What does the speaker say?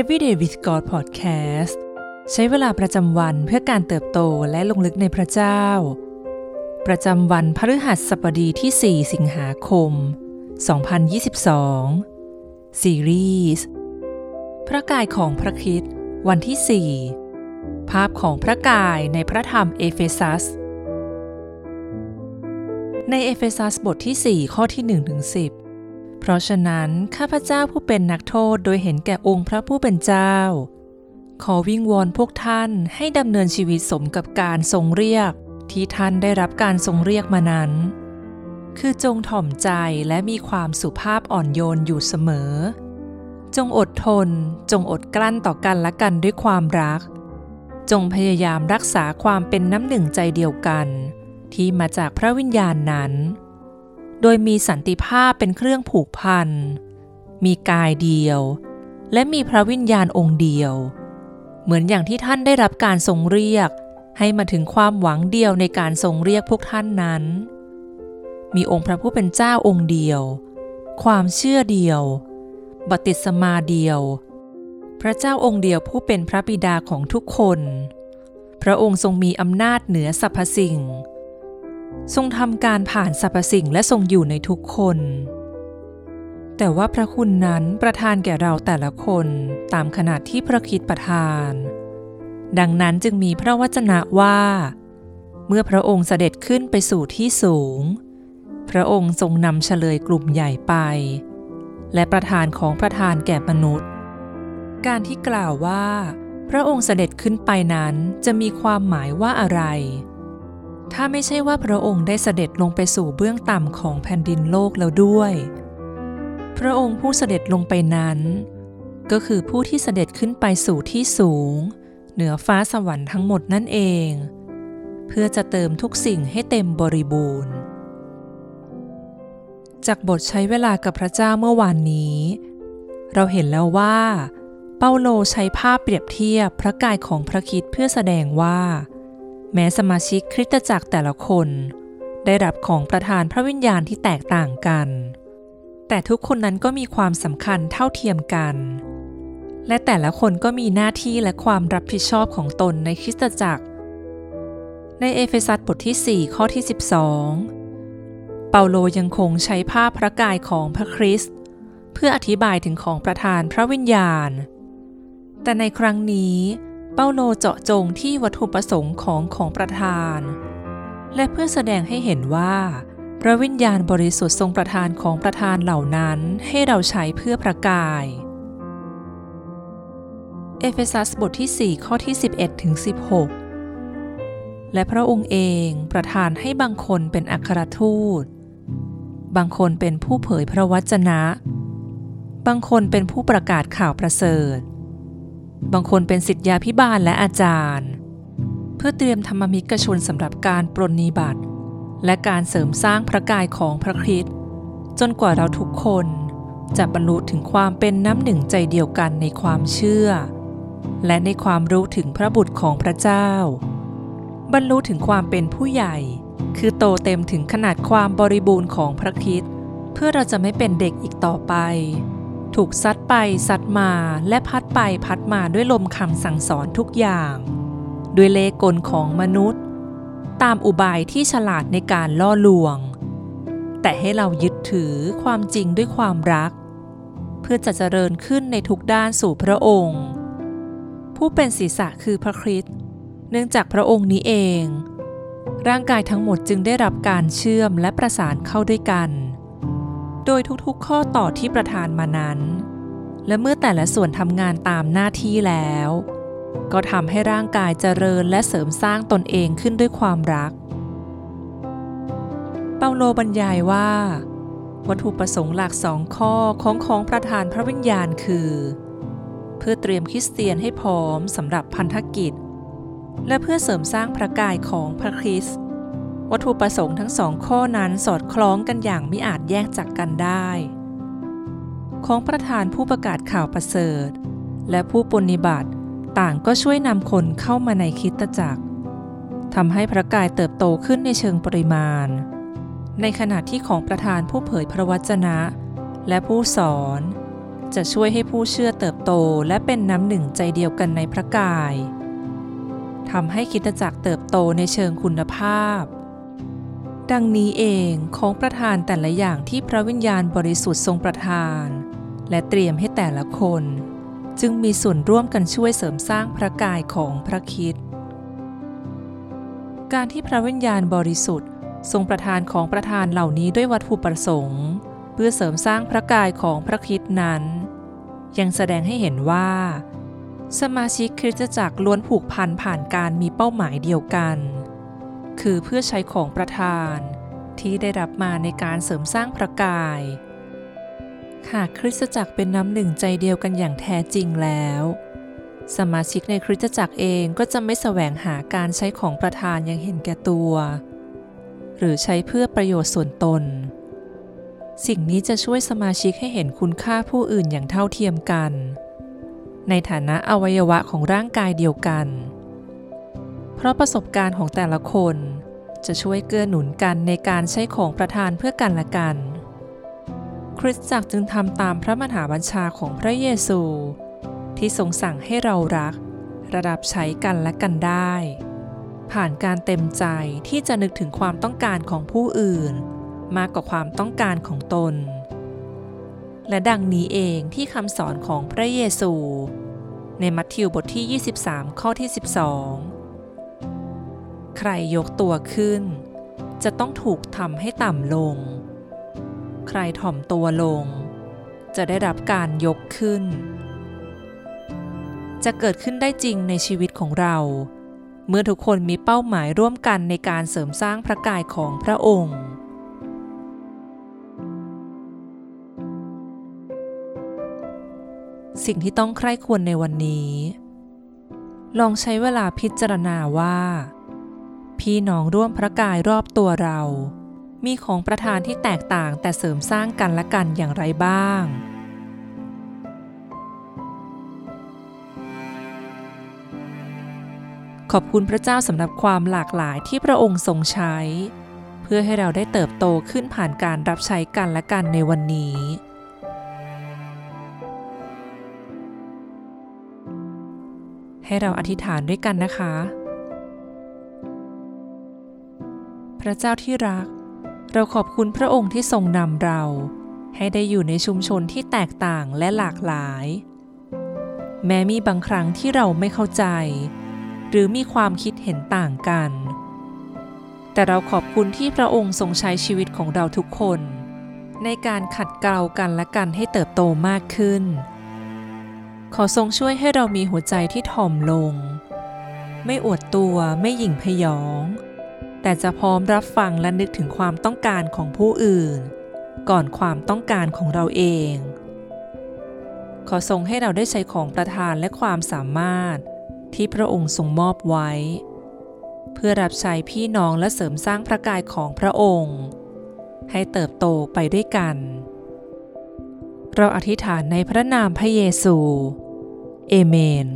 Everyday with God Podcast ใช้เวลาประจำวันเพื่อการเติบโตและลงลึกในพระเจ้าประจำวันพฤหัสบดีที่4สิงหาคม2022ซีรีส์พระกายของพระคริสต์วันที่4ภาพของพระกายในพระธรรมเอเฟซัสในเอเฟซัสบทที่4ข้อที่1ถึง10เพราะฉะนั้นข้าพเจ้าผู้เป็นนักโทษโดยเห็นแก่องค์พระผู้เป็นเจ้าขอวิงวอนพวกท่านให้ดำเนินชีวิตสมกับการทรงเรียกที่ท่านได้รับการทรงเรียกมานั้นคือจงถ่อมใจและมีความสุภาพอ่อนโยนอยู่เสมอจงอดทนจงอดกลั้นต่อกันและกันด้วยความรักจงพยายามรักษาความเป็นน้ำหนึ่งใจเดียวกันที่มาจากพระวิญญาณนั้นโดยมีสันติภาพเป็นเครื่องผูกพันมีกายเดียวและมีพระวิญญาณองค์เดียวเหมือนอย่างที่ท่านได้รับการทรงเรียกให้มาถึงความหวังเดียวในการทรงเรียกพวกท่านนั้นมีองค์พระผู้เป็นเจ้าองค์เดียวความเชื่อเดียวบัพติศมาเดียวพระเจ้าองค์เดียวผู้เป็นพระบิดาของทุกคนพระองค์ทรงมีอำนาจเหนือสรรพสิ่งทรงทำการผ่านสรรพสิ่งและทรงอยู่ในทุกคนแต่ว่าพระคุณนั้นประทานแก่เราแต่ละคนตามขนาดที่พระคริสต์ประทานดังนั้นจึงมีพระวจนะว่าเมื่อพระองค์เสด็จขึ้นไปสู่ที่สูงพระองค์ทรงนำเฉลยกลุ่มใหญ่ไปและประทานของประทานแก่มนุษย์การที่กล่าวว่าพระองค์เสด็จขึ้นไปนั้นจะมีความหมายว่าอะไรถ้าไม่ใช่ว่าพระองค์ได้เสด็จลงไปสู่เบื้องต่ำของแผ่นดินโลกแล้วด้วยพระองค์ผู้เสด็จลงไปนั้นก็คือผู้ที่เสด็จขึ้นไปสู่ที่สูงเหนือฟ้าสวรรค์ทั้งหมดนั่นเองเพื่อจะเติมทุกสิ่งให้เต็มบริบูรณ์จากบทใช้เวลากับพระเจ้าเมื่อวานนี้เราเห็นแล้วว่าเปาโลใช้ภาพเปรียบเทียบพระกายของพระคริสต์เพื่อแสดงว่าแม้สมาชิกคริสตจักรแต่ละคนได้รับของประทานพระวิญญาณที่แตกต่างกันแต่ทุกคนนั้นก็มีความสำคัญเท่าเทียมกันและแต่ละคนก็มีหน้าที่และความรับผิดชอบของตนในคริสตจักรในเอเฟซัสบทที่4ข้อที่12เปาโลยังคงใช้ภาพพระกายของพระคริสต์เพื่ออธิบายถึงของประทานพระวิญญาณแต่ในครั้งนี้เปาโลเจาะจงที่วัตถุประสงค์ของประทานและเพื่อแสดงให้เห็นว่าพระวิญญาณบริสุทธิ์ทรงประทานของประทานเหล่านั้นให้เราใช้เพื่อพระกายเอเฟซัสบทที่4ข้อที่11ถึง16และพระองค์เองประทานให้บางคนเป็นอัครทูตบางคนเป็นผู้เผยพระวจนะบางคนเป็นผู้ประกาศข่าวประเสริฐบางคนเป็นศิษยาภิบาลและอาจารย์เพื่อเตรียมธรรมมิกชนสำหรับการปรนนิบัติและการเสริมสร้างพระกายของพระคริสต์จนกว่าเราทุกคนจะบรรลุถึงความเป็นน้ำหนึ่งใจเดียวกันในความเชื่อและในความรู้ถึงพระบุตรของพระเจ้าบรรลุถึงความเป็นผู้ใหญ่คือโตเต็มถึงขนาดความบริบูรณ์ของพระคริสต์เพื่อเราจะไม่เป็นเด็กอีกต่อไปถูกซัดไปซัดมาและพัดไปพัดมาด้วยลมคำสั่งสอนทุกอย่างด้วยเลกลของมนุษย์ตามอุบายที่ฉลาดในการล่อลวงแต่ให้เรายึดถือความจริงด้วยความรักเพื่อจะเจริญขึ้นในทุกด้านสู่พระองค์ผู้เป็นศีรษะคือพระคริสต์เนื่องจากพระองค์นี้เองร่างกายทั้งหมดจึงได้รับการเชื่อมและประสานเข้าด้วยกันโดยทุกๆข้อต่อที่ประทานมานั้นและเมื่อแต่ละส่วนทำงานตามหน้าที่แล้วก็ทำให้ร่างกายเจริญและเสริมสร้างตนเองขึ้นด้วยความรักเปาโลบรรยายว่าวัตถุประสงค์หลัก2ข้อของประทานพระวิญญาณคือเพื่อเตรียมคริสเตียนให้พร้อมสำหรับพันธกิจและเพื่อเสริมสร้างพระกายของพระคริสต์วัตถุประสงค์ทั้ง2ข้อนั้นสอดคล้องกันอย่างมิอาจแยกจากกันได้ของประธานผู้ประกาศข่าวประเสริฐและผู้ปฏิบัติต่างก็ช่วยนำคนเข้ามาในคริสตจักรทำให้พระกายเติบโตขึ้นในเชิงปริมาณ ในขณะที่ของประธานผู้เผยพระวจนะและผู้สอนจะช่วยให้ผู้เชื่อเติบโตและเป็นน้ำหนึ่งใจเดียวกันในพระกายทำให้คริสตจักรเติบโตในเชิงคุณภาพดังนี้เองของประทานแต่ละอย่างที่พระวิญญาณบริสุทธิ์ทรงประทานและเตรียมให้แต่ละคนจึงมีส่วนร่วมกันช่วยเสริมสร้างพระกายของพระคริสต์การที่พระวิญญาณบริสุทธิ์ทรงประทานของประทานเหล่านี้ด้วยวัตถุประสงค์เพื่อเสริมสร้างพระกายของพระคริสต์นั้นยังแสดงให้เห็นว่าสมาชิกคริสตจักรล้วนผูกพันผ่านการมีเป้าหมายเดียวกันคือเพื่อใช้ของประทานที่ได้รับมาในการเสริมสร้างพระกายหากคริสตจักรเป็นน้ำหนึ่งใจเดียวกันอย่างแท้จริงแล้วสมาชิกในคริสตจักรเองก็จะไม่แสวงหาการใช้ของประทานอย่างเห็นแก่ตัวหรือใช้เพื่อประโยชน์ส่วนตนสิ่งนี้จะช่วยสมาชิกให้เห็นคุณค่าผู้อื่นอย่างเท่าเทียมกันในฐานะอวัยวะของร่างกายเดียวกันเพราะประสบการณ์ของแต่ละคนจะช่วยเกื้อหนุนกันในการใช้ของประทานเพื่อกันและกันคริสตจักรจึงทำตามพระมหาบัญชาของพระเยซูที่ทรงสั่งให้เรารักระดับใช้กันและกันได้ผ่านการเต็มใจที่จะนึกถึงความต้องการของผู้อื่นมากกว่าความต้องการของตนและดังนี้เองที่คำสอนของพระเยซูในมัทธิวบทที่23ข้อที่12ใครยกตัวขึ้นจะต้องถูกทำให้ต่ำลงใครถ่อมตัวลงจะได้รับการยกขึ้นจะเกิดขึ้นได้จริงในชีวิตของเราเมื่อทุกคนมีเป้าหมายร่วมกันในการเสริมสร้างพระกายของพระองค์สิ่งที่ต้องใคร่ครวญในวันนี้ลองใช้เวลาพิจารณาว่าพี่น้องร่วมพระกายรอบตัวเรามีของประทานที่แตกต่างแต่เสริมสร้างกันและกันอย่างไรบ้างขอบคุณพระเจ้าสำหรับความหลากหลายที่พระองค์ทรงใช้เพื่อให้เราได้เติบโตขึ้นผ่านการรับใช้กันและกันในวันนี้ให้เราอธิษฐานด้วยกันนะคะพระเจ้าที่รักเราขอบคุณพระองค์ที่ทรงนำเราให้ได้อยู่ในชุมชนที่แตกต่างและหลากหลายแม้มีบางครั้งที่เราไม่เข้าใจหรือมีความคิดเห็นต่างกันแต่เราขอบคุณที่พระองค์ทรงใช้ชีวิตของเราทุกคนในการขัดเกลากันและกันให้เติบโตมากขึ้นขอทรงช่วยให้เรามีหัวใจที่ถ่อมลงไม่อวดตัวไม่หยิ่งพยองแต่จะพร้อมรับฟังและนึกถึงความต้องการของผู้อื่นก่อนความต้องการของเราเองขอทรงให้เราได้ใช้ของประทานและความสามารถที่พระองค์ทรงมอบไว้เพื่อรับใช้พี่น้องและเสริมสร้างพระกายของพระองค์ให้เติบโตไปด้วยกันเราอธิษฐานในพระนามพระเยซูเอเมน